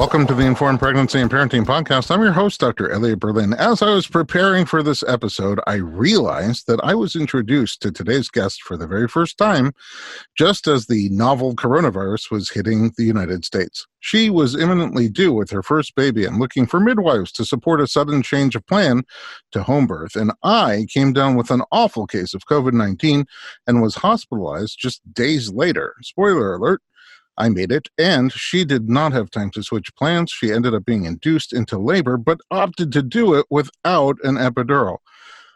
Welcome to the Informed Pregnancy and Parenting Podcast. I'm your host, Dr. Elliot Berlin. As I was preparing for this episode, I realized that I was introduced to today's guest for the very first time, just as the novel coronavirus was hitting the United States. She was imminently due with her first baby and looking for midwives to support a sudden change of plan to home birth. And I came down with an awful case of COVID-19 and was hospitalized just days later. Spoiler alert. I made it, and she did not have time to switch plans. She ended up being induced into labor, but opted to do it without an epidural.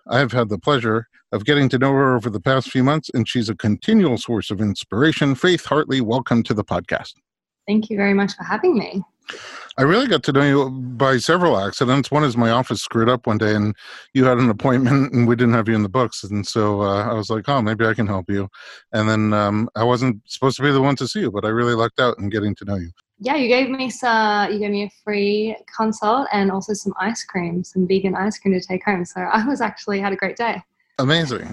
I've had the pleasure of getting to know her over the past few months, and she's a continual source of inspiration. Faith Hartley, welcome to the podcast. Thank you very much for having me. I really got to know you by several accidents. One is my office screwed up one day, and you had an appointment, and we didn't have you in the books. And so I was like, oh, maybe I can help you. And then I wasn't supposed to be the one to see you, but I really lucked out in getting to know you. Yeah, you gave me a free consult and also some ice cream, some vegan ice cream to take home. So I had a great day. Amazing.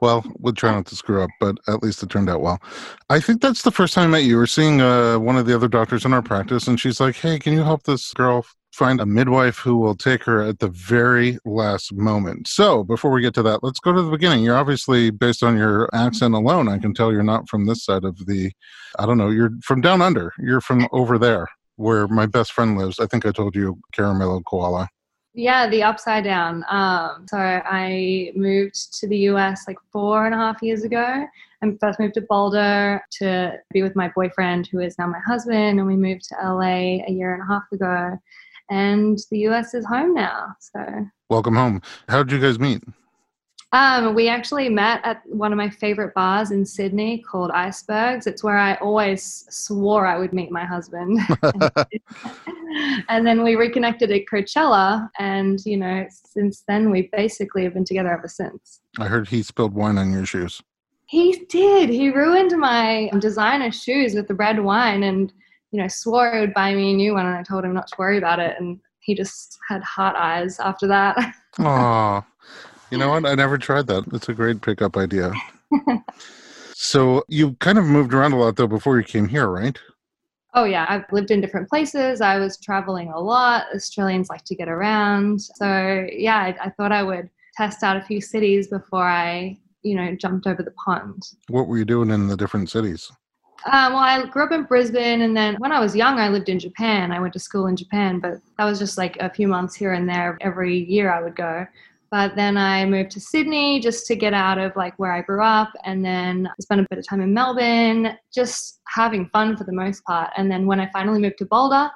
Well, we'll try not to screw up, but at least it turned out well. I think that's the first time I met you. We were seeing one of the other doctors in our practice, and she's like, hey, can you help this girl find a midwife who will take her at the very last moment? So before we get to that, let's go to the beginning. You're obviously, based on your accent alone, I can tell you're not from this side of the, I don't know, you're from down under. You're from over there where my best friend lives. I think I told you, Caramello Koala. Yeah, the upside down. So I moved to the US 4.5 years ago, and first moved to Boulder to be with my boyfriend, who is now my husband, and we moved to LA 1.5 years ago, and the US is home now. So welcome home. How did you guys meet? We actually met at one of my favorite bars in Sydney called Icebergs. It's where I always swore I would meet my husband. And then we reconnected at Coachella, and, you know, since then we basically have been together ever since. I heard he spilled wine on your shoes. He did. He ruined my designer shoes with the red wine and, you know, swore he would buy me a new one, and I told him not to worry about it, and he just had heart eyes after that. Aww. You know what? I never tried that. That's a great pickup idea. So you kind of moved around a lot, though, before you came here, right? Oh, yeah. I've lived in different places. I was traveling a lot. Australians like to get around. So, yeah, I thought I would test out a few cities before I, you know, jumped over the pond. What were you doing in the different cities? Well, I grew up in Brisbane, and then when I was young, I lived in Japan. I went to school in Japan, but that was just a few months here and there. Every year I would go. But then I moved to Sydney just to get out of where I grew up, and then spent a bit of time in Melbourne, just having fun for the most part. And then when I finally moved to Boulder,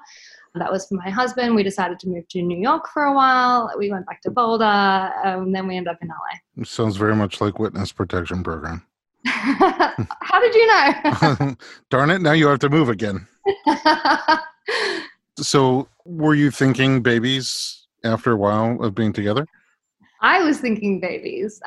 that was for my husband, we decided to move to New York for a while. We went back to Boulder, and then we ended up in LA. It sounds very much like Witness Protection Program. How did you know? Darn it, now you have to move again. So were you thinking babies after a while of being together? I was thinking babies.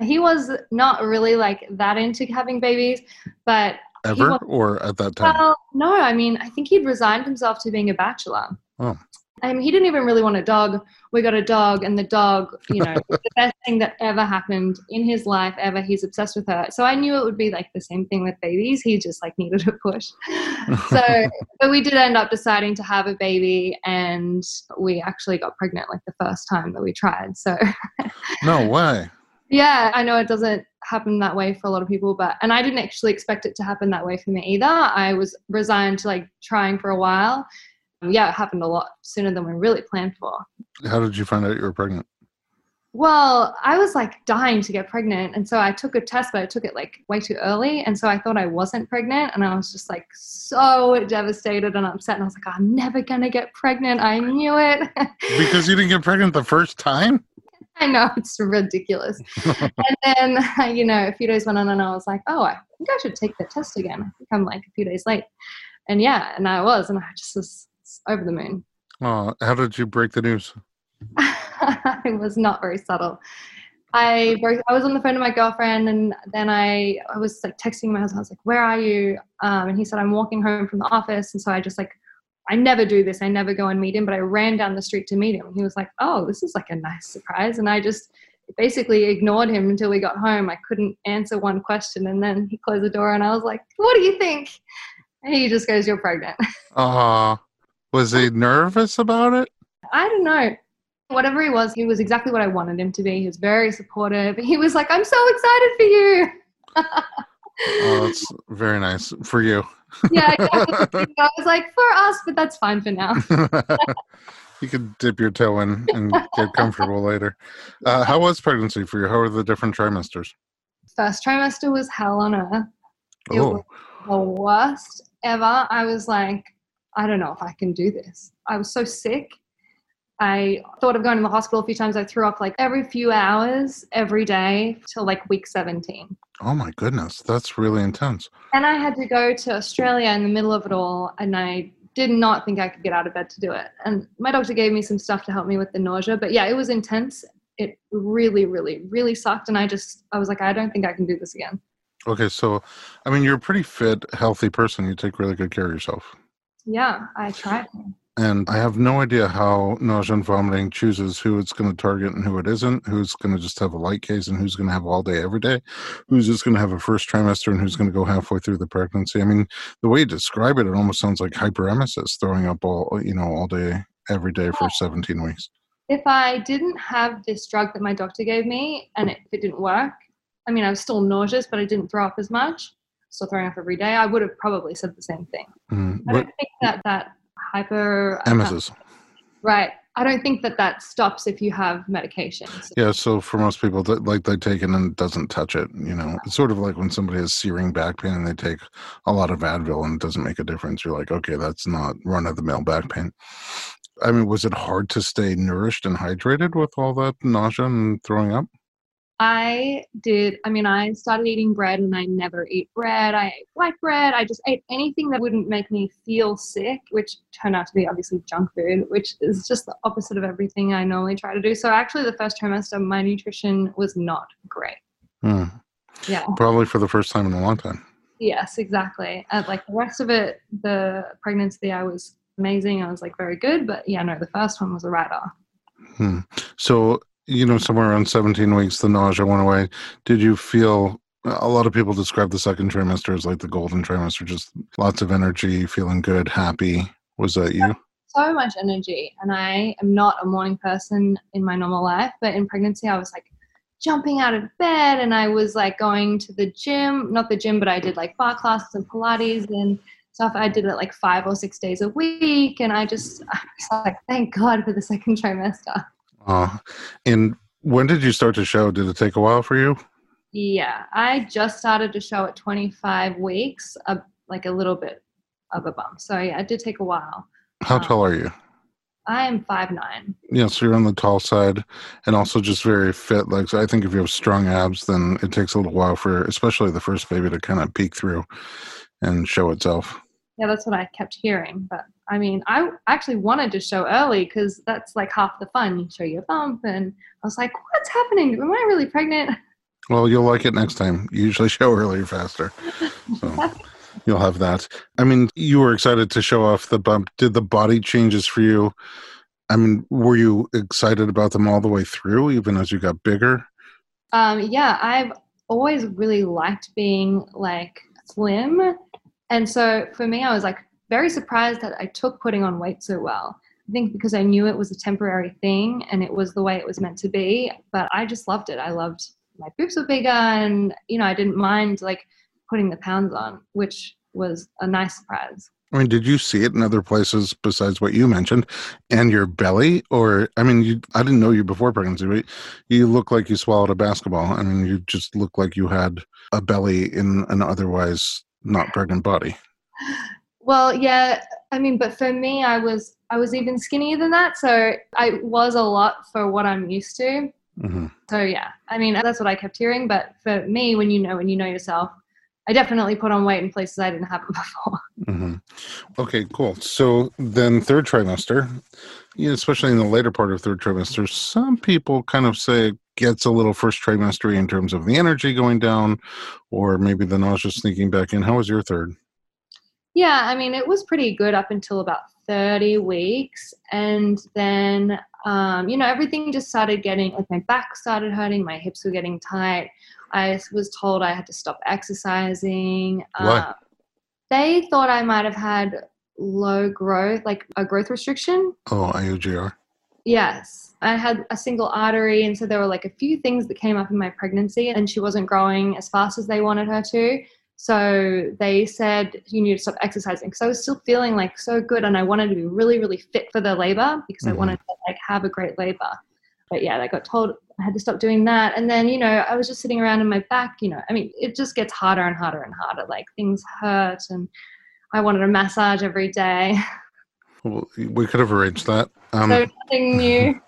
He was not really that into having babies, but ever or at that time? Well, no, I mean, I think he'd resigned himself to being a bachelor. Oh. I mean, he didn't even really want a dog. We got a dog, and the dog, you know, the best thing that ever happened in his life ever. He's obsessed with her. So I knew it would be the same thing with babies. He just needed a push. So, but we did end up deciding to have a baby, and we actually got pregnant the first time that we tried. So no way. Yeah, I know it doesn't happen that way for a lot of people, and I didn't actually expect it to happen that way for me either. I was resigned to trying for a while. Yeah, it happened a lot sooner than we really planned for. How did you find out you were pregnant? Well, I was dying to get pregnant. And so I took a test, but I took it way too early. And so I thought I wasn't pregnant. And I was just so devastated and upset. And I was I'm never going to get pregnant. I knew it. Because you didn't get pregnant the first time? I know, it's ridiculous. And then, you know, a few days went on and I was oh, I think I should take the test again. I think I'm a few days late. And yeah, and I was. And I just was over the moon. Oh, how did you break the news? It was not very subtle. I was on the phone to my girlfriend, and then I was texting my husband. I was where are you? And he said, I'm walking home from the office. And so I just I never do this. I never go and meet him, but I ran down the street to meet him. And he was oh, this is a nice surprise. And I just basically ignored him until we got home. I couldn't answer one question. And then he closed the door and I was what do you think? And he just goes, you're pregnant. Was he nervous about it? I don't know. Whatever he was exactly what I wanted him to be. He was very supportive. He was like, I'm so excited for you. Oh, that's very nice for you. Yeah, exactly. I was like, for us, but that's fine for now. You could dip your toe in and get comfortable later. How was pregnancy for you? How were the different trimesters? First trimester was hell on earth. It was the worst ever. I was like, I don't know if I can do this. I was so sick. I thought of going to the hospital a few times. I threw up like every few hours, every day till like week 17. Oh my goodness. That's really intense. And I had to go to Australia in the middle of it all. And I did not think I could get out of bed to do it. And my doctor gave me some stuff to help me with the nausea, but yeah, it was intense. It really, really, really sucked. And I was like, I don't think I can do this again. Okay. So, I mean, you're a pretty fit, healthy person. You take really good care of yourself. Yeah, I try. And I have no idea how nausea and vomiting chooses who it's going to target and who it isn't, who's going to just have a light case and who's going to have all day, every day, who's just going to have a first trimester and who's going to go halfway through the pregnancy. I mean, the way you describe it, it almost sounds like hyperemesis, throwing up all day, every day for 17 weeks. If I didn't have this drug that my doctor gave me and it didn't work, I mean, I was still nauseous, but I didn't throw up as much. Still throwing up every day, I would have probably said the same thing. I don't think that hyperemesis. Right. I don't think that stops if you have medications. Yeah, so for most people, they take it and it doesn't touch it, you know. It's sort of like when somebody has searing back pain and they take a lot of Advil and it doesn't make a difference. You're like, okay, that's not run-of-the-mill back pain. I mean, was it hard to stay nourished and hydrated with all that nausea and throwing up? I started eating bread and I never eat bread. I ate black bread. I just ate anything that wouldn't make me feel sick, which turned out to be obviously junk food, which is just the opposite of everything I normally try to do. So actually the first trimester, my nutrition was not great. Yeah. Probably for the first time in a long time. Yes, exactly. And like the rest of it, the pregnancy, I was amazing. I was like very good, but yeah, no, the first one was a write-off. So, you know, somewhere around 17 weeks, the nausea went away. Did you feel, a lot of people describe the second trimester as like the golden trimester, just lots of energy, feeling good, happy. Was that you? So much energy. And I am not a morning person in my normal life, but in pregnancy, I was like jumping out of bed and I was like going to the gym, not the gym, but I did like bar classes and Pilates and stuff. I did it like 5 or 6 days a week. And I was like, thank God for the second trimester. And when did you start to show? Did it take a while for you? Yeah, I just started to show at 25 weeks, like a little bit of a bump. So yeah, it did take a while. How tall are you? I am 5'9". Yeah, so you're on the tall side and also just very fit. Like I think if you have strong abs, then it takes a little while for, especially the first baby, to kind of peek through and show itself. Yeah, that's what I kept hearing. But I mean, I actually wanted to show early because that's like half the fun. You show your bump and I was like, what's happening? Am I really pregnant? Well, you'll like it next time. You usually show earlier faster. So you'll have that. I mean, you were excited to show off the bump. Did the body changes for you? I mean, were you excited about them all the way through, even as you got bigger? Yeah, I've always really liked being like slim. And so for me, I was like very surprised that I took putting on weight so well. I think because I knew it was a temporary thing and it was the way it was meant to be, but I just loved it. I loved my boobs were bigger and, you know, I didn't mind like putting the pounds on, which was a nice surprise. I mean, did you see it in other places besides what you mentioned and your belly? Or, I mean, I didn't know you before pregnancy, but you look like you swallowed a basketball. I mean, you just look like you had a belly in an otherwise not pregnant body. Well, yeah, I mean, but for me, I was even skinnier than that. So I was a lot for what I'm used to. Mm-hmm. So yeah, I mean, that's what I kept hearing. But for me, when you know yourself, I definitely put on weight in places I didn't have before. Mm-hmm. Okay, cool. So then third trimester, especially in the later part of third trimester, some people kind of say gets a little first trimester in terms of the energy going down or maybe the nausea sneaking back in. How was your third? Yeah, I mean, it was pretty good up until about 30 weeks. And then, you know, everything just started getting, like my back started hurting, my hips were getting tight. I was told I had to stop exercising. They thought I might have had low growth, like a growth restriction. Oh, IUGR. Yes. I had a single artery, and so there were like a few things that came up in my pregnancy, and she wasn't growing as fast as they wanted her to. So they said, you need to stop exercising, because I was still feeling like so good, and I wanted to be really, really fit for the labor, because I wanted to like have a great labor. But yeah, I got told I had to stop doing that. And then, you know, I was just sitting around in my back, you know, I mean, it just gets harder and harder and harder. Like things hurt, and I wanted a massage every day. Well, we could have arranged that. So nothing new.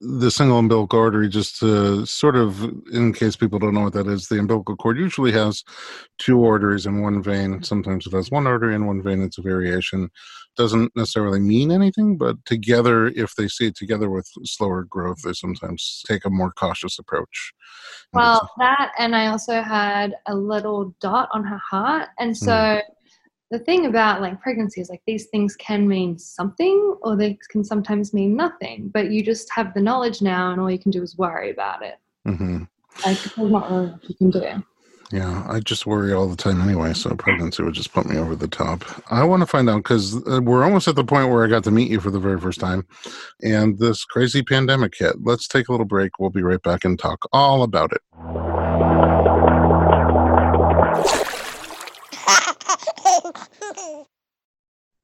The single umbilical artery, just sort of, in case people don't know what that is, the umbilical cord usually has two arteries and one vein. Sometimes it has one artery and one vein. It's a variation. Doesn't necessarily mean anything, but together, if they see it together with slower growth, they sometimes take a more cautious approach. Well, that, and I also had a little dot on her heart. And so... The thing about like pregnancy is like these things can mean something, or they can sometimes mean nothing, but you just have the knowledge now, and all you can do is worry about it. Like, there's not really much you can do. Yeah, I just worry all the time anyway, so pregnancy would just put me over the top. I want to find out, because we're almost at the point where I got to meet you for the very first time, and this crazy pandemic hit. Let's take a little break. We'll be right back and talk all about it.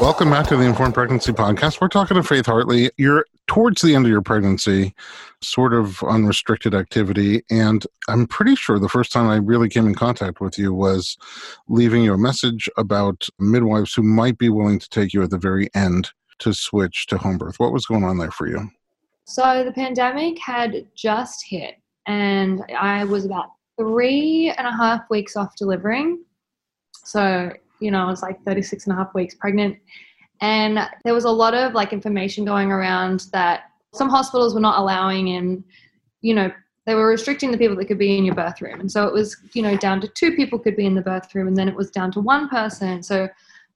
Welcome back to the Informed Pregnancy Podcast. We're talking to Faith Hartley. You're towards the end of your pregnancy, sort of unrestricted activity, and I'm pretty sure the first time I really came in contact with you was leaving you a message about midwives who might be willing to take you at the very end to switch to home birth. What was going on there for you? So the pandemic had just hit, and I was about 3.5 weeks off delivering. So... you know, I was like 36.5 weeks pregnant, and there was a lot of like information going around that some hospitals were not allowing in, you know, they were restricting the people that could be in your birth room. And so it was, you know, down to 2 people could be in the birth room, and then it was down to 1 person. So,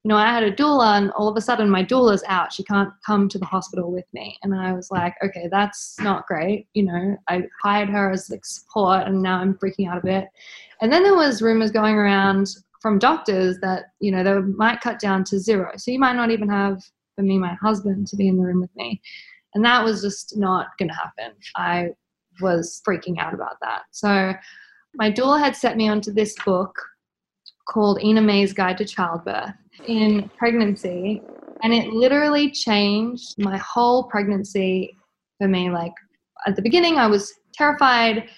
you know, I had a doula, and all of a sudden my doula's out. She can't come to the hospital with me. And I was like, okay, that's not great. You know, I hired her as like support, and now I'm freaking out a bit. And then there was rumors going around from doctors that, you know, they might cut down to 0. So you might not even have, for me, my husband to be in the room with me. And that was just not going to happen. I was freaking out about that. So my doula had set me onto this book called Ina May's Guide to Childbirth in pregnancy. And it literally changed my whole pregnancy for me. Like at the beginning, I was terrified,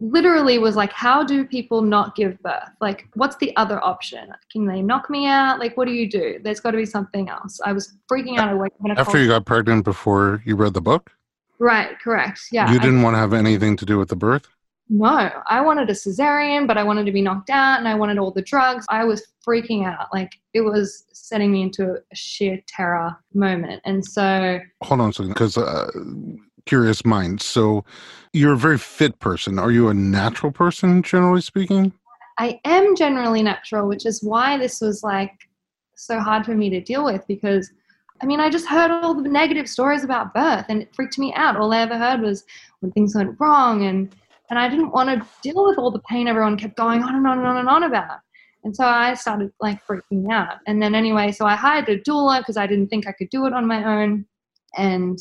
literally was like, how do people not give birth? Like, what's the other option? Can they knock me out? Like, what do you do? There's got to be something else. I was freaking out. After you got pregnant, before you read the book? Right, correct. Yeah. You didn't want to have anything to do with the birth? No, I wanted a cesarean, but I wanted to be knocked out, and I wanted all the drugs. I was freaking out. Like, it was sending me into a sheer terror moment. And so... Hold on a second, because... Curious mind. So you're a very fit person. Are you a natural person, generally speaking? I am generally natural, which is why this was like so hard for me to deal with, because I mean, I just heard all the negative stories about birth, and it freaked me out. All I ever heard was when things went wrong, and I didn't want to deal with all the pain everyone kept going on and on and on and on about. And so I started like freaking out. And then anyway, so I hired a doula because I didn't think I could do it on my own. And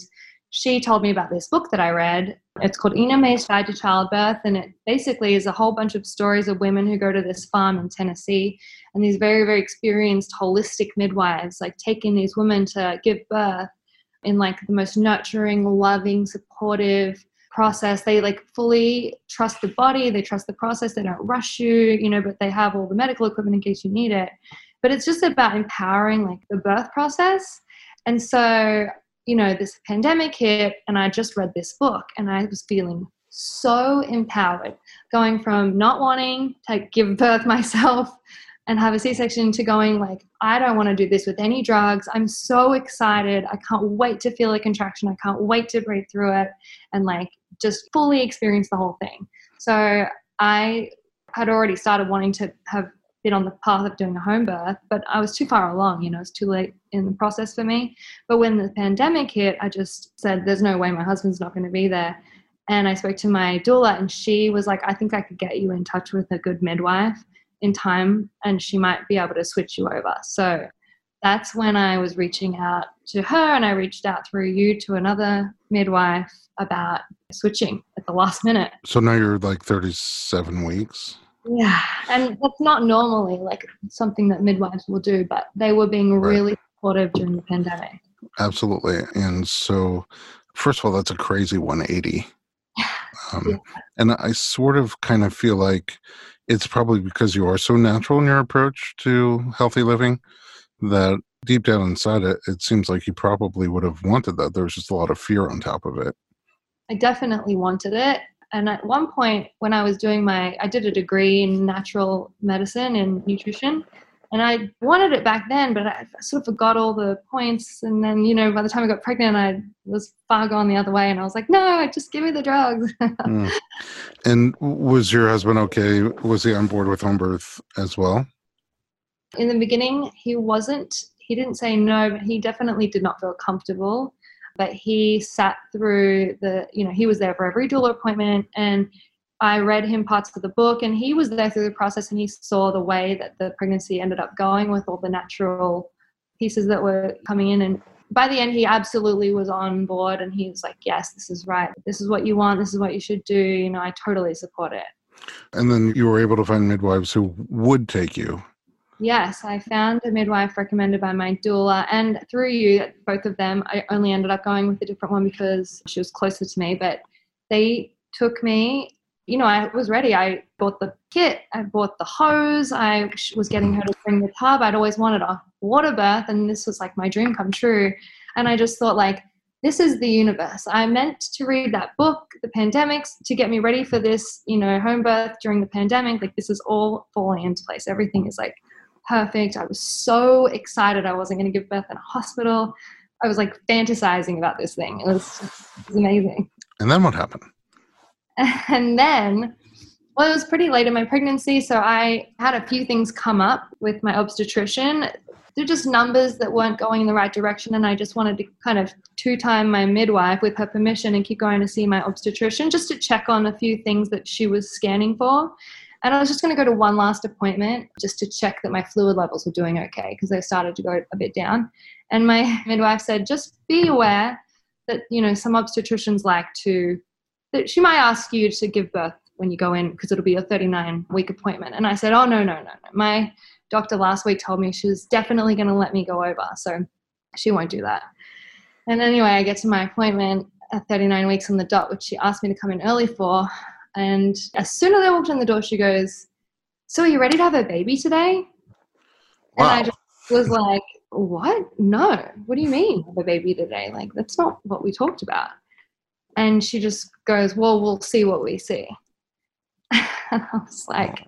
she told me about this book that I read, It's called Ina May's Guide to Childbirth, and it basically is a whole bunch of stories of women who go to this farm in Tennessee, and these very, very experienced holistic midwives, like taking these women to give birth in like the most nurturing, loving, supportive process. They like fully trust the body, they trust the process, they don't rush you, you know, but they have all the medical equipment in case you need it. But it's just about empowering like the birth process. And so, you know, this pandemic hit and I just read this book and I was feeling so empowered, going from not wanting to give birth myself and have a C-section to going like, I don't want to do this with any drugs. I'm so excited. I can't wait to feel a contraction. I can't wait to breathe through it and like just fully experience the whole thing. So I had already started wanting to have been on the path of doing a home birth, but I was too far along, you know, it's too late in the process for me. But when the pandemic hit, I just said, there's no way my husband's not going to be there. And I spoke to my doula and she was like, I think I could get you in touch with a good midwife in time and she might be able to switch you over. So that's when I was reaching out to her, and I reached out through you to another midwife about switching at the last minute. So now you're like 37 weeks. Yeah. And that's not normally like something that midwives will do, but they were being really supportive during the pandemic. Absolutely. And so first of all, that's a crazy 180. And I sort of kind of feel like it's probably because you are so natural in your approach to healthy living that deep down inside it, it seems like you probably would have wanted that. There was just a lot of fear on top of it. I definitely wanted it. And at one point when I was doing I did a degree in natural medicine and nutrition, and I wanted it back then, but I sort of forgot all the points. And then, you know, by the time I got pregnant, I was far gone the other way. And I was like, no, just give me the drugs. And was your husband okay? Was he on board with home birth as well? In the beginning, he wasn't. He didn't say no, but he definitely did not feel comfortable. But he sat through he was there for every doula appointment, and I read him parts of the book, and he was there through the process, and he saw the way that the pregnancy ended up going with all the natural pieces that were coming in. And by the end, he absolutely was on board, and he was like, yes, this is right. This is what you want. This is what you should do. You know, I totally support it. And then you were able to find midwives who would take you. Yes, I found a midwife recommended by my doula, and through you, both of them. I only ended up going with a different one because she was closer to me, but they took me. You know, I was ready. I bought the kit. I bought the hose. I was getting her to bring the tub. I'd always wanted a water birth, and this was like my dream come true. And I just thought, like, this is the universe. I meant to read that book, The Pandemics, to get me ready for this, you know, home birth during the pandemic. Like, this is all falling into place. Everything is like perfect. I was so excited. I wasn't going to give birth in a hospital. I was like fantasizing about this thing. It was amazing. And then what happened? And then, well, it was pretty late in my pregnancy. So I had a few things come up with my obstetrician. They're just numbers that weren't going in the right direction. And I just wanted to kind of two-time my midwife with her permission and keep going to see my obstetrician just to check on a few things that she was scanning for. And I was just going to go to one last appointment just to check that my fluid levels were doing okay, because they started to go a bit down. And my midwife said, just be aware that, you know, some obstetricians that she might ask you to give birth when you go in, because it'll be a 39-week appointment. And I said, oh, no. My doctor last week told me she was definitely going to let me go over, so she won't do that. And anyway, I get to my appointment at 39 weeks on the dot, which she asked me to come in early for. And as soon as I walked in the door, she goes, so are you ready to have a baby today? Wow. And I just was like, what? No. What do you mean have a baby today? Like, that's not what we talked about. And she just goes, well, we'll see what we see. And I was like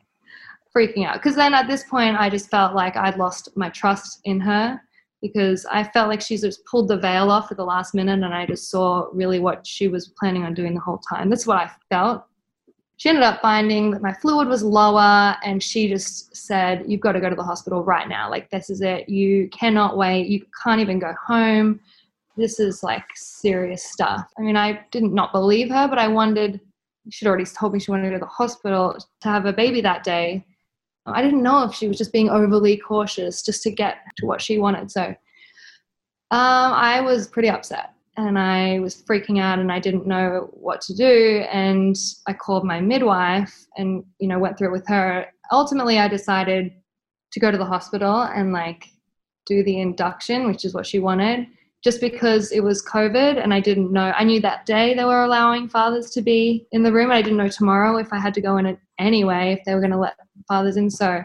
freaking out. Because then at this point, I just felt like I'd lost my trust in her, because I felt like she's just pulled the veil off at the last minute, and I just saw really what she was planning on doing the whole time. That's what I felt. She ended up finding that my fluid was lower, and she just said, you've got to go to the hospital right now. Like, this is it. You cannot wait. You can't even go home. This is like serious stuff. I mean, I didn't not believe her, but I wondered, she'd already told me she wanted to go to the hospital to have a baby that day. I didn't know if she was just being overly cautious just to get to what she wanted. So I was pretty upset. and I was freaking out and I didn't know what to do. And I called my midwife and, you know, went through it with her. Ultimately, I decided to go to the hospital and like do the induction, which is what she wanted, just because it was COVID and I didn't know. I knew that day they were allowing fathers to be in the room. I didn't know tomorrow if I had to go in anyway, if they were going to let fathers in. So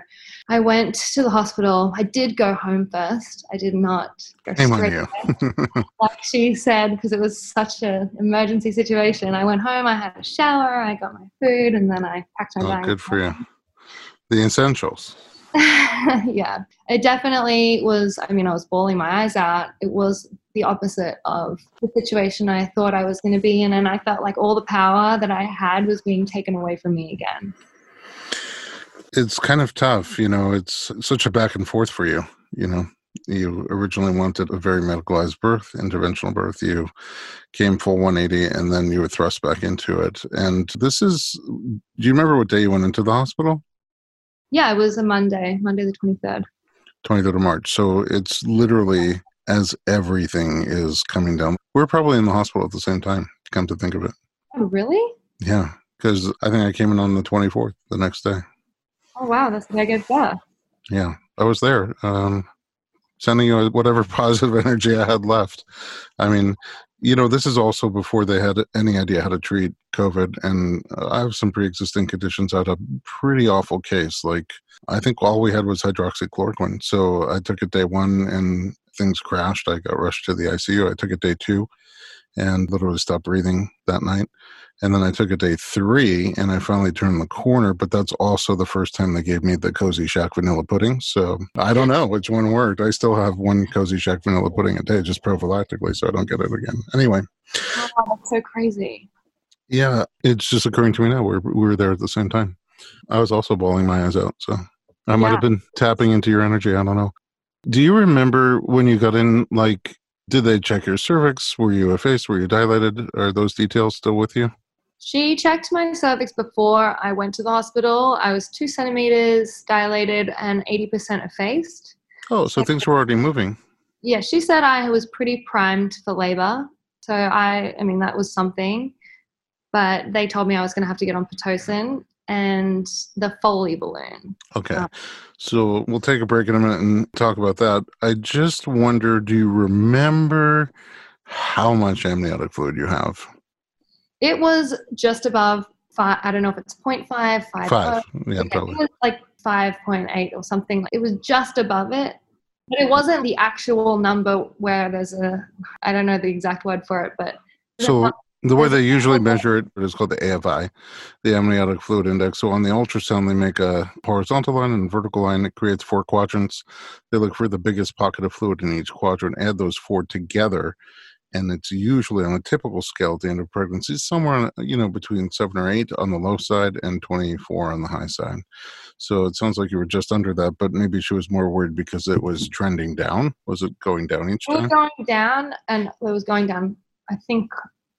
I went to the hospital. I did go home first. I did not go straight away, like she said, because it was such an emergency situation. I went home. I had a shower. I got my food, and then I packed my bag. Good for you. The essentials. Yeah, it definitely was. I mean, I was bawling my eyes out. It was the opposite of the situation I thought I was going to be in. And I felt like all the power that I had was being taken away from me again. It's kind of tough. You know, it's such a back and forth for you. You know, you originally wanted a very medicalized birth, interventional birth. You came full 180 and then you were thrust back into it. And this is, do you remember what day you went into the hospital? Yeah, it was a Monday the 23rd. 23rd of March. So it's literally as everything is coming down. We're probably in the hospital at the same time, come to think of it. Oh, really? Yeah, because I think I came in on the 24th the next day. Oh, wow, that's the negative birth. Yeah, I was there, sending you whatever positive energy I had left. I mean, you know, this is also before they had any idea how to treat COVID. And I have some pre-existing conditions. I had a pretty awful case. Like, I think all we had was hydroxychloroquine. So I took it day one and things crashed. I got rushed to the ICU. I took it day two and literally stopped breathing that night. And then I took it day three and I finally turned the corner. But that's also the first time they gave me the Cozy Shack vanilla pudding. So I don't know which one worked. I still have one Cozy Shack vanilla pudding a day just prophylactically so I don't get it again. Anyway. Oh, that's so crazy. Yeah, it's just occurring to me now. We were there at the same time. I was also bawling my eyes out. So I might have been tapping into your energy. I don't know. Do you remember when you got in, like, did they check your cervix? Were you effaced? Were you dilated? Are those details still with you? She checked my cervix before I went to the hospital. I was 2 centimeters dilated and 80% effaced. Oh, so things were already moving. Yeah, she said I was pretty primed for labor. So I mean, that was something. But they told me I was going to have to get on Pitocin and the Foley balloon. Okay. So we'll take a break in a minute and talk about that. I just wonder, do you remember how much amniotic fluid you have? It was just above 5. I don't know if it's 0.5, 5. 5. Yeah, okay. Probably. It was like 5.8 or something. It was just above it. But it wasn't the actual number where there's a, I don't know the exact word for it, but. So the way they usually measure it is called the AFI, the amniotic fluid index. So on the ultrasound, they make a horizontal line and vertical line. It creates 4 quadrants. They look for the biggest pocket of fluid in each quadrant, add those 4 together. And it's usually on a typical scale at the end of pregnancy, somewhere, you know, between 7 or 8 on the low side and 24 on the high side. So it sounds like you were just under that, but maybe she was more worried because it was trending down. Was it going down each time? It was going down, and it was going down, I think,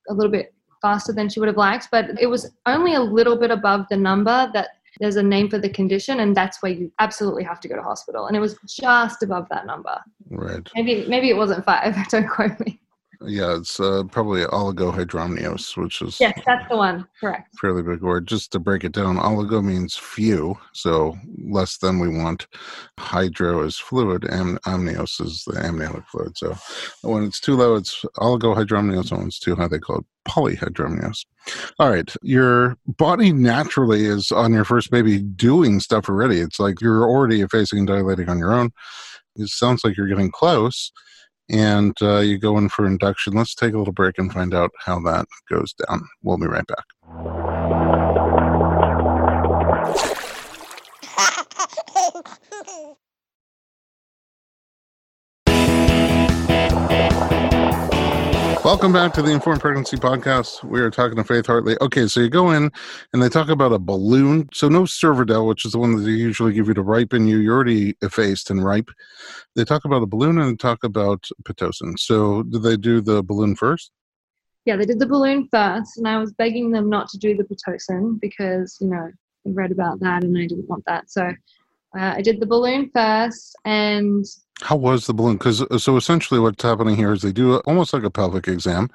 a little bit faster than she would have liked, but it was only a little bit above the number that there's a name for the condition, and that's where you absolutely have to go to hospital. And it was just above that number. Right. Maybe it wasn't 5. Don't quote me. Yeah, it's probably oligohydramnios, which is... Yes, that's the one. Correct. Fairly big word. Just to break it down, oligo means few, so less than we want. Hydro is fluid, and amnios is the amniotic fluid. So when it's too low, it's oligohydramnios, and when it's too high, they call it polyhydramnios. All right. Your body naturally is, on your first baby, doing stuff already. It's like you're already effacing and dilating on your own. It sounds like you're getting close. And you go in for induction. Let's take a little break and find out how that goes down. We'll be right back. Welcome back to the Informed Pregnancy Podcast. We are talking to Faith Hartley. Okay, so you go in and they talk about a balloon. So no Cervidell, which is the one that they usually give you to ripen you. You're already effaced and ripe. They talk about a balloon and they talk about Pitocin. So did they do the balloon first? Yeah, they did the balloon first. And I was begging them not to do the Pitocin because, you know, I read about that and I didn't want that. So I did the balloon first, and... How was the balloon? Because so essentially what's happening here is they do almost like a pelvic exam,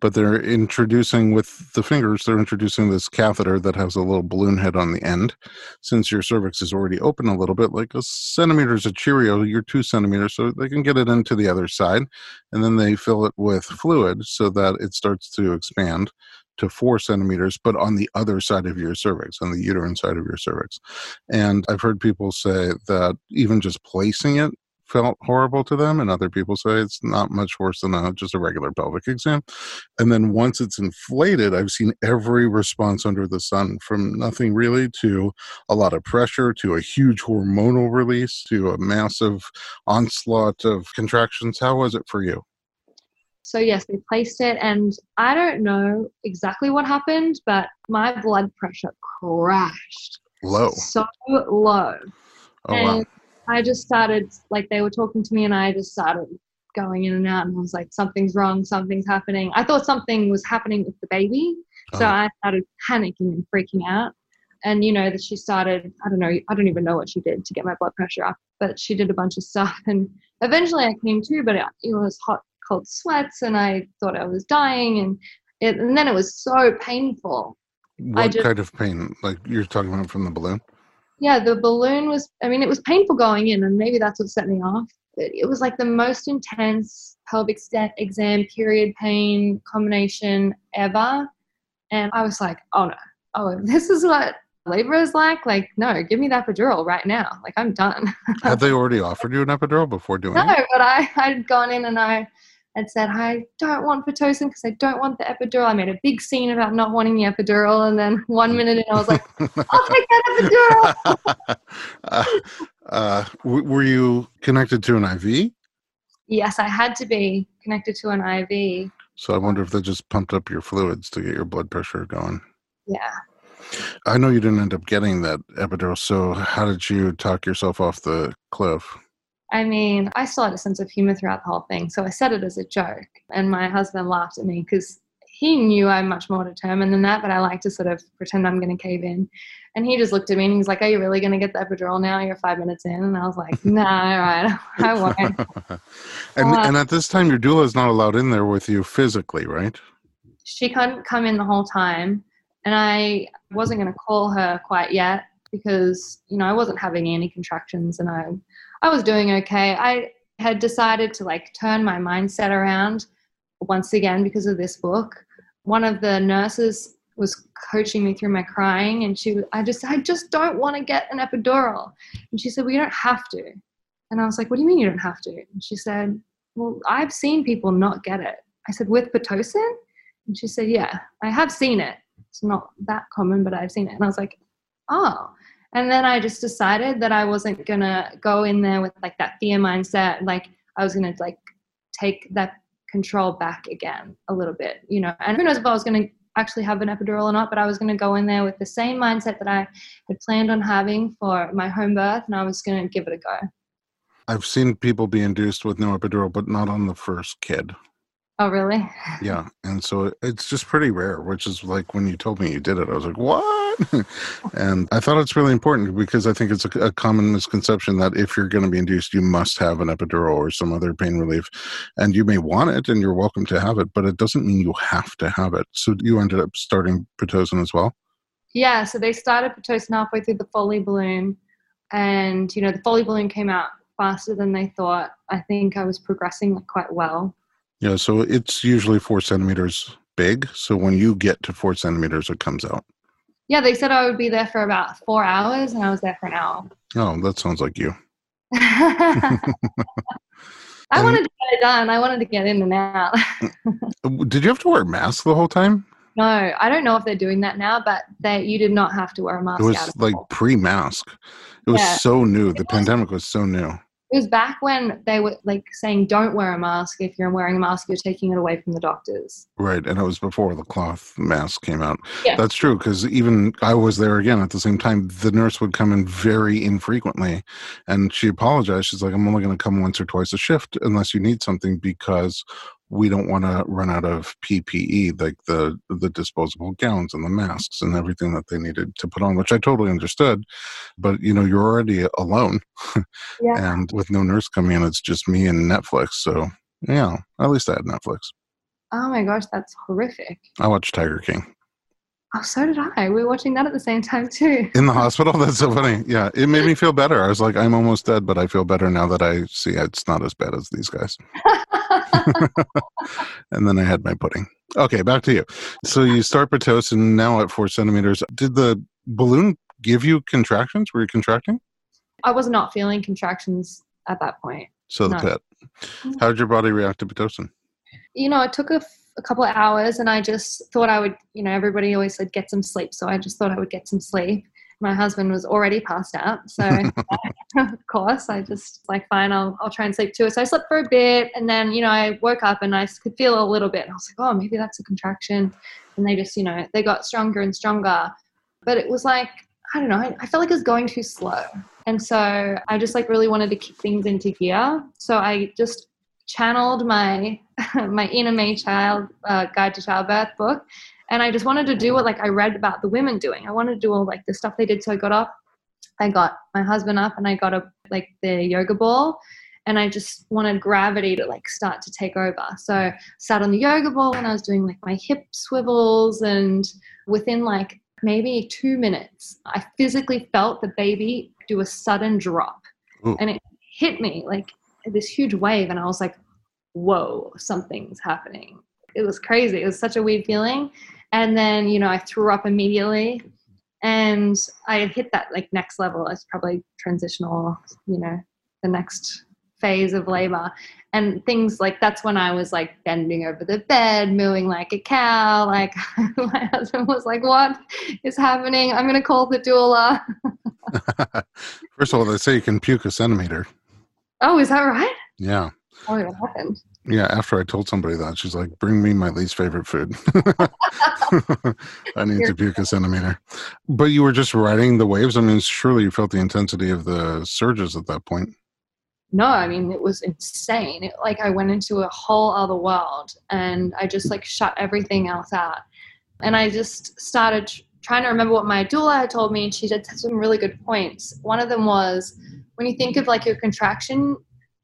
but they're introducing with the fingers, they're introducing this catheter that has a little balloon head on the end. Since your cervix is already open a little bit, like a centimeter is a Cheerio, you're 2 centimeters, so they can get it into the other side. And then they fill it with fluid so that it starts to expand to 4 centimeters, but on the other side of your cervix, on the uterine side of your cervix. And I've heard people say that even just placing it felt horrible to them, and other people say it's not much worse than just a regular pelvic exam. And then once it's inflated, I've seen every response under the sun, from nothing really to a lot of pressure, to a huge hormonal release, to a massive onslaught of contractions. How was it for you? So yes, they placed it, and I don't know exactly what happened, but my blood pressure crashed. Low. So low. Oh, and wow. I just started, like, they were talking to me and I just started going in and out, and I was like, something's wrong, something's happening. I thought something was happening with the baby. Oh. So I started panicking and freaking out. And, you know, that she started, I don't even know what she did to get my blood pressure up, but she did a bunch of stuff. And eventually I came to, but it was hot, cold sweats, and I thought I was dying. And then it was so painful. What kind of pain? Like, you're talking about from the balloon? Yeah, the balloon was, it was painful going in, and maybe that's what set me off. It was like the most intense pelvic exam period pain combination ever. And I was like, oh no, if this is what labor is like, no, give me the epidural right now. Like, I'm done. Had they already offered you an epidural before doing it? No, but I'd gone in and I had said, I don't want Pitocin because I don't want the epidural. I made a big scene about not wanting the epidural. And then 1 minute in, I was like, I'll take that epidural. Were you connected to an IV? Yes, I had to be connected to an IV. So I wonder if they just pumped up your fluids to get your blood pressure going. Yeah. I know you didn't end up getting that epidural. So how did you talk yourself off the cliff? I still had a sense of humor throughout the whole thing, so I said it as a joke, and my husband laughed at me because he knew I'm much more determined than that, but I like to sort of pretend I'm going to cave in. And he just looked at me and he's like, are you really going to get the epidural now? You're 5 minutes in. And I was like, nah, all right, I won't. And at this time, your doula is not allowed in there with you physically, right? She couldn't come in the whole time, and I wasn't going to call her quite yet because, I wasn't having any contractions, and I was doing okay. I had decided to turn my mindset around once again because of this book. One of the nurses was coaching me through my crying, and I just don't want to get an epidural. And she said, well, you don't have to. And I was like, what do you mean you don't have to? And she said, well, I've seen people not get it. I said, with Pitocin? And she said, yeah, I have seen it. It's not that common, but I've seen it. And I was like, oh. And then I just decided that I wasn't going to go in there with that fear mindset. I was going to take that control back again a little bit, and who knows if I was going to actually have an epidural or not, but I was going to go in there with the same mindset that I had planned on having for my home birth, and I was going to give it a go. I've seen people be induced with no epidural, but not on the first kid. Oh, really? Yeah. And so it's just pretty rare, which is when you told me you did it, I was like, what? And I thought it's really important because I think it's a common misconception that if you're going to be induced, you must have an epidural or some other pain relief, and you may want it and you're welcome to have it, but it doesn't mean you have to have it. So you ended up starting Pitocin as well? Yeah. So they started Pitocin halfway through the Foley balloon, and, the Foley balloon came out faster than they thought. I think I was progressing quite well. Yeah. So it's usually 4 centimeters big. So when you get to 4 centimeters, it comes out. Yeah, they said I would be there for about 4 hours, and I was there for an hour. Oh, that sounds like you. I wanted to get it done. I wanted to get in and out. Did you have to wear a mask the whole time? No, I don't know if they're doing that now, but you did not have to wear a mask. It was pre-mask. It was so new. The pandemic was so new. It was back when they were saying, don't wear a mask. If you're wearing a mask, you're taking it away from the doctors. Right. And it was before the cloth mask came out. Yeah. That's true. Because even I was there again at the same time. The nurse would come in very infrequently, and she apologized. She's like, I'm only going to come once or twice a shift unless you need something, because we don't want to run out of PPE, like the disposable gowns and the masks and everything that they needed to put on, which I totally understood. But, you know, you're already alone. Yeah. And with no nurse coming in, it's just me and Netflix. So, yeah, at least I had Netflix. Oh, my gosh, that's horrific. I watched Tiger King. Oh, so did I. We were watching that at the same time, too. In the hospital? That's so funny. Yeah, it made me feel better. I was like, I'm almost dead, but I feel better now that I see it's not as bad as these guys. And then I had my pudding. Okay, back to you. So you start Pitocin now at 4 centimeters. Did the balloon give you contractions? Were you contracting? I was not feeling contractions at that point. So the pit. How did your body react to Pitocin? You know, it took a couple of hours, and I just thought I would, you know, everybody always said get some sleep. So I just thought I would get some sleep. My husband was already passed out. So of course, I just like, fine, I'll try and sleep too. So I slept for a bit, and then, you know, I woke up and I could feel a little bit. I was like, oh, maybe that's a contraction. And they just, you know, they got stronger and stronger. But it was like, I don't know, I felt like it was going too slow. And so I just like really wanted to kick things into gear. So I just channeled my Ina May's Guide to Childbirth book, and I just wanted to do what like I read about the women doing. I wanted to do all like the stuff they did. So I got up, I got my husband up, and I got up like the yoga ball, and I just wanted gravity to like start to take over. So I sat on the yoga ball and I was doing like my hip swivels, and within like maybe 2 minutes I physically felt the baby do a sudden drop. Ooh. And it hit me like this huge wave, and I was like, whoa, something's happening. It was crazy. It was such a weird feeling. And then, you know, I threw up immediately, and I had hit that like next level. It's probably transitional, you know, the next phase of labor and things like that's when I was like bending over the bed, mooing like a cow. Like my husband was like, what is happening? I'm going to call the doula. First of all, they say you can puke a centimeter. Oh, is that right? Yeah. Oh, what happened? Yeah, after I told somebody that, she's like, bring me my least favorite food. I need to puke a centimeter. But you were just riding the waves? I mean, surely you felt the intensity of the surges at that point. No, I mean, it was insane. Like, I went into a whole other world, and I just, like, shut everything else out. And I just started trying to remember what my doula had told me, and she did some really good points. One of them was, when you think of like your contraction,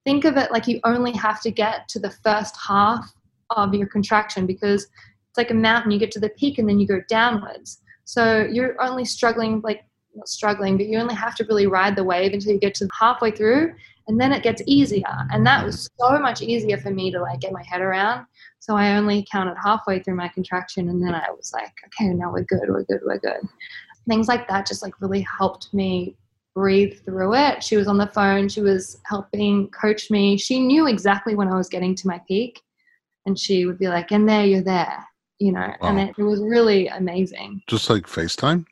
think of it like you only have to get to the first half of your contraction, because it's like a mountain. You get to the peak and then you go downwards. So you're only struggling, like not struggling, but you only have to really ride the wave until you get to halfway through, and then it gets easier. And that was so much easier for me to like get my head around. So I only counted halfway through my contraction, and then I was like, okay, now we're good, we're good, we're good. Things like that just like really helped me breathe through it. She was on the phone. She was helping coach me. She knew exactly when I was getting to my peak, and she would be like, and there, you're there, you know. Wow. And it was really amazing. Just like FaceTime?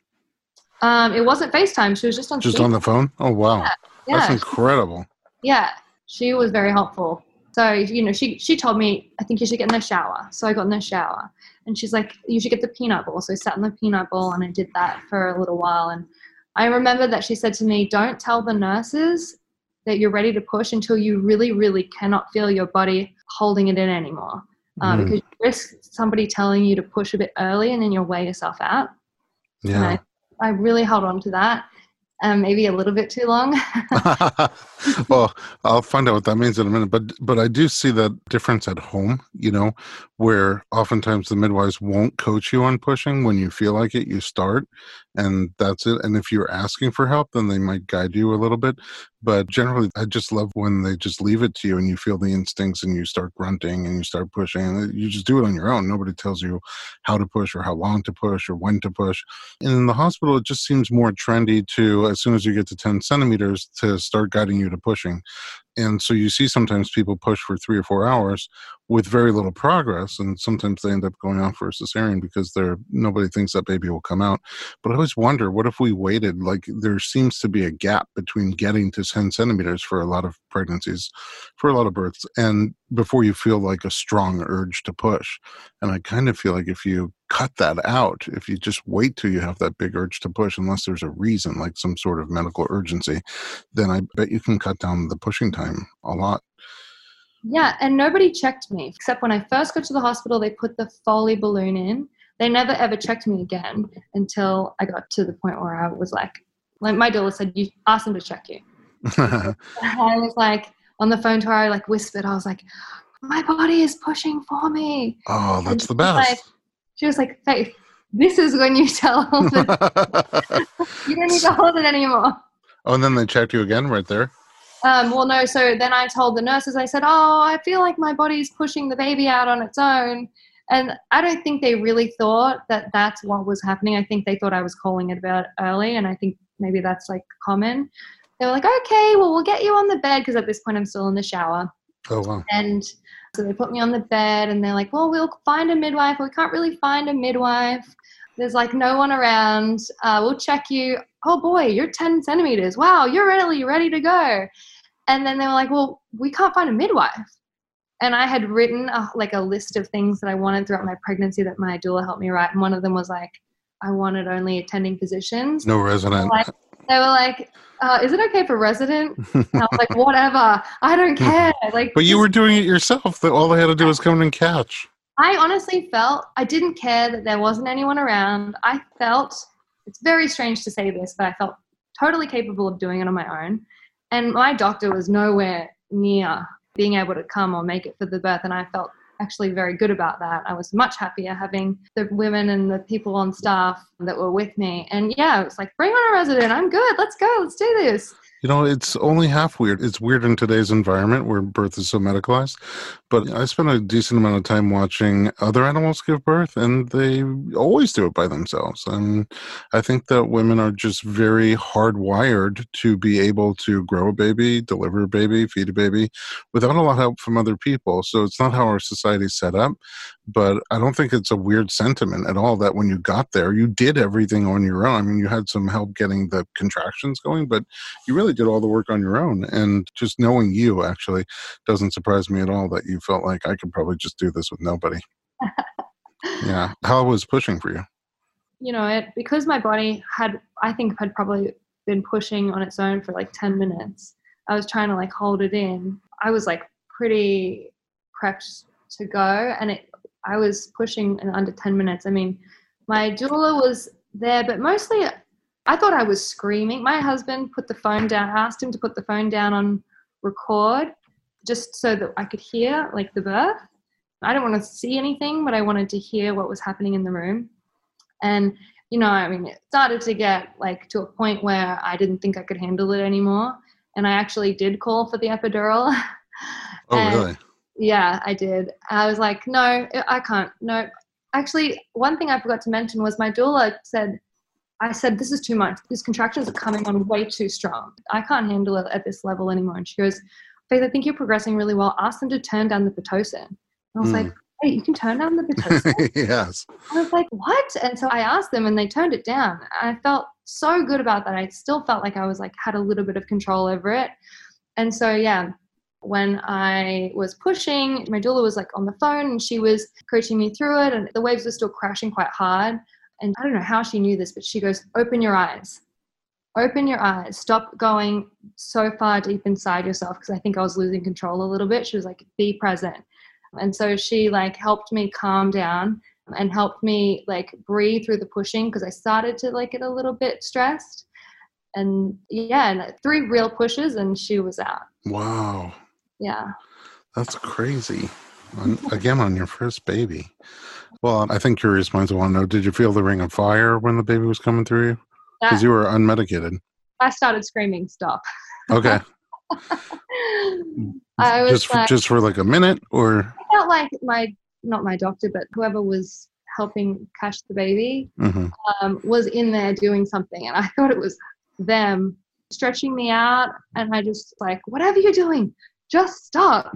It wasn't FaceTime. She was just on speaker. On the phone? Oh, wow. Yeah. That's incredible. Yeah. She was very helpful. So, you know, she told me, I think you should get in the shower. So I got in the shower, and she's like, you should get the peanut bowl. So I sat in the peanut bowl, and I did that for a little while, and I remember that she said to me, don't tell the nurses that you're ready to push until you really, really cannot feel your body holding it in anymore. Because you risk somebody telling you to push a bit early, and then you'll wear yourself out. Yeah. And I really held on to that, maybe a little bit too long. Well, I'll find out what that means in a minute. But I do see that difference at home, you know, where oftentimes the midwives won't coach you on pushing. When you feel like it, you start, and that's it. And if you're asking for help, then they might guide you a little bit. But generally, I just love when they just leave it to you, and you feel the instincts, and you start grunting, and you start pushing, and you just do it on your own. Nobody tells you how to push or how long to push or when to push. And in the hospital, it just seems more trendy to, as soon as you get to 10 centimeters, to start guiding you to pushing. And so you see sometimes people push for 3 or 4 hours with very little progress, and sometimes they end up going on for a cesarean because nobody thinks that baby will come out. But I always wonder, what if we waited? Like, there seems to be a gap between getting to 10 centimeters for a lot of pregnancies, for a lot of births, and before you feel like a strong urge to push. And I kind of feel like if you cut that out, if you just wait till you have that big urge to push, unless there's a reason, like some sort of medical urgency, then I bet you can cut down the pushing time a lot. Yeah, and nobody checked me, except when I first got to the hospital, they put the Foley balloon in. They never ever checked me again until I got to the point where I was like my doula said, you ask them to check you. I was like on the phone to her, I like whispered, I was like, my body is pushing for me. Oh, that's the best. Like, she was like, Faith, this is when you tell them. You don't need to hold it anymore. Oh, and then they checked you again right there. Well, no. So then I told the nurses, I said, oh, I feel like my body's pushing the baby out on its own. And I don't think they really thought that that's what was happening. I think they thought I was calling it about early. And I think maybe that's like common. They were like, okay, well, we'll get you on the bed. Cause at this point I'm still in the shower. Oh, wow. And so they put me on the bed and they're like, well, we'll find a midwife. We can't really find a midwife. There's like no one around. We'll check you. Oh boy, you're 10 centimeters. Wow. You're really ready to go. And then they were like, well, we can't find a midwife. And I had written a list of things that I wanted throughout my pregnancy that my doula helped me write. And one of them was like, I wanted only attending physicians. No resident. They were like, is it okay for resident? And I was like, whatever. I don't care. Like, but you were doing it yourself. All they had to do was come in and catch. I honestly felt I didn't care that there wasn't anyone around. I felt, it's very strange to say this, but I felt totally capable of doing it on my own. And my doctor was nowhere near being able to come or make it for the birth. And I felt actually very good about that. I was much happier having the women and the people on staff that were with me. And yeah, it was like, bring on a resident. I'm good. Let's go. Let's do this. You know, it's only half weird. It's weird in today's environment where birth is so medicalized. But I spent a decent amount of time watching other animals give birth, and they always do it by themselves. And I think that women are just very hardwired to be able to grow a baby, deliver a baby, feed a baby without a lot of help from other people. So it's not how our society's set up. But I don't think it's a weird sentiment at all that when you got there, you did everything on your own. I mean, you had some help getting the contractions going, but you really did all the work on your own. And just knowing you actually doesn't surprise me at all that you felt like I could probably just do this with nobody. Yeah. How was pushing for you? You know, because my body had probably been pushing on its own for like 10 minutes. I was trying to like hold it in. I was like pretty prepped to go, and I was pushing in under 10 minutes. I mean, my doula was there, but mostly I thought I was screaming. My husband put the phone down, asked him to put the phone down on record just so that I could hear like the birth. I didn't want to see anything, but I wanted to hear what was happening in the room. And, you know, I mean, it started to get like to a point where I didn't think I could handle it anymore. And I actually did call for the epidural. Oh, really? Yeah, I did. I was like, no, I can't. No. Actually, one thing I forgot to mention was my doula said, this is too much. These contractions are coming on way too strong. I can't handle it at this level anymore. And she goes, Faith, I think you're progressing really well. Ask them to turn down the Pitocin. And I was like, wait, you can turn down the Pitocin? Yes. I was like, what? And so I asked them and they turned it down. I felt so good about that. I still felt like I was like, had a little bit of control over it. And so, yeah. When I was pushing, my doula was like on the phone and she was coaching me through it, and the waves were still crashing quite hard. And I don't know how she knew this, but she goes, open your eyes, stop going so far deep inside yourself, because I think I was losing control a little bit. She was like, be present. And so she like helped me calm down and helped me like breathe through the pushing, because I started to like get a little bit stressed. And yeah, and 3 real pushes and she was out. Wow. Yeah. That's crazy. Again, on your first baby. Well, I think curious minds will want to know, did you feel the ring of fire when the baby was coming through you? Because you were unmedicated. I started screaming, stop. Okay. I was just for like a minute, or? I felt like not my doctor, but whoever was helping catch the baby was in there doing something. And I thought it was them stretching me out. And I just like, whatever you're doing, just stop.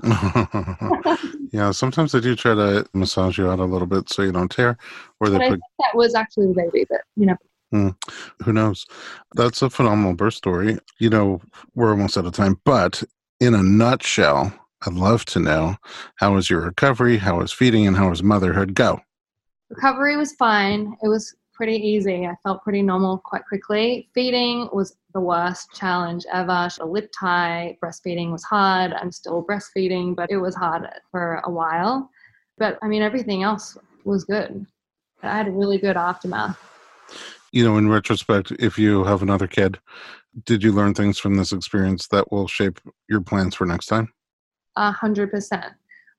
Yeah, sometimes they do try to massage you out a little bit so you don't tear. Or they think that was actually the baby, but you know. Who knows? That's a phenomenal birth story. You know, we're almost out of time, but in a nutshell, I'd love to know, how was your recovery? How was feeding, and how was motherhood? Go. Recovery was fine. It was pretty easy. I felt pretty normal quite quickly. Feeding was the worst challenge ever. A lip tie, breastfeeding was hard. I'm still breastfeeding, but it was hard for a while. But I mean, everything else was good. I had a really good aftermath. You know, in retrospect, if you have another kid, did you learn things from this experience that will shape your plans for next time? 100%.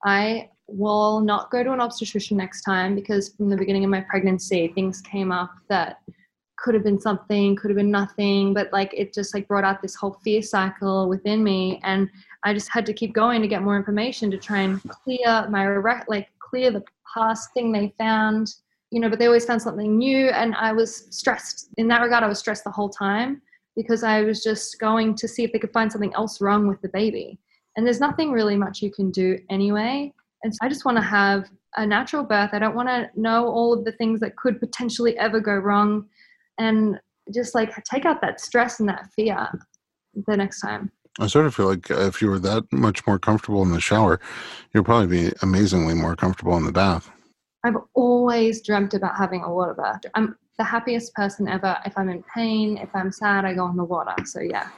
I will not go to an obstetrician next time, because from the beginning of my pregnancy, things came up that could have been something, could have been nothing, but like it just like brought out this whole fear cycle within me, and I just had to keep going to get more information to try and clear my clear the past thing they found, you know. But they always found something new, and I was stressed in that regard. I was stressed the whole time because I was just going to see if they could find something else wrong with the baby. And there's nothing really much you can do anyway. And so I just want to have a natural birth. I don't want to know all of the things that could potentially ever go wrong, and just like take out that stress and that fear the next time. I sort of feel like if you were that much more comfortable in the shower, you'd probably be amazingly more comfortable in the bath. I've always dreamt about having a water bath. I'm the happiest person ever. If I'm in pain, if I'm sad, I go in the water. So yeah.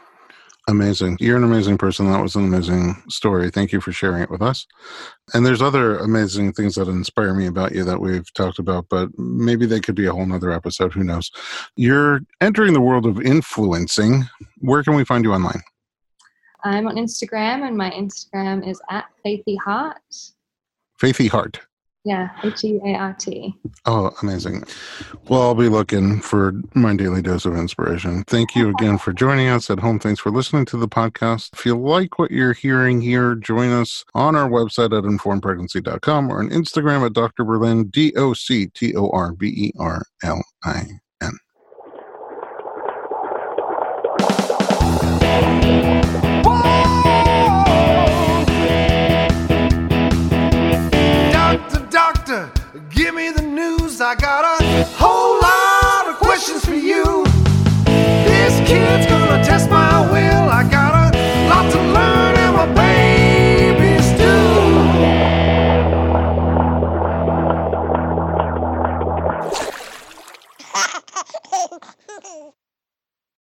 Amazing. You're an amazing person. That was an amazing story. Thank you for sharing it with us. And there's other amazing things that inspire me about you that we've talked about, but maybe they could be a whole nother episode. Who knows? You're entering the world of influencing. Where can we find you online? I'm on Instagram, and my Instagram is at Faithy Heart. Faithy Heart. Yeah, H-E-A-R-T. Oh, amazing. Well, I'll be looking for my daily dose of inspiration. Thank you again for joining us at home. Thanks for listening to the podcast. If you like what you're hearing here, join us on our website at informedpregnancy.com or on Instagram at Dr. Berlin, D-O-C-T-O-R-B-E-R-L-I-N. Give me the news, I got a whole lot of questions for you. This kid's gonna test my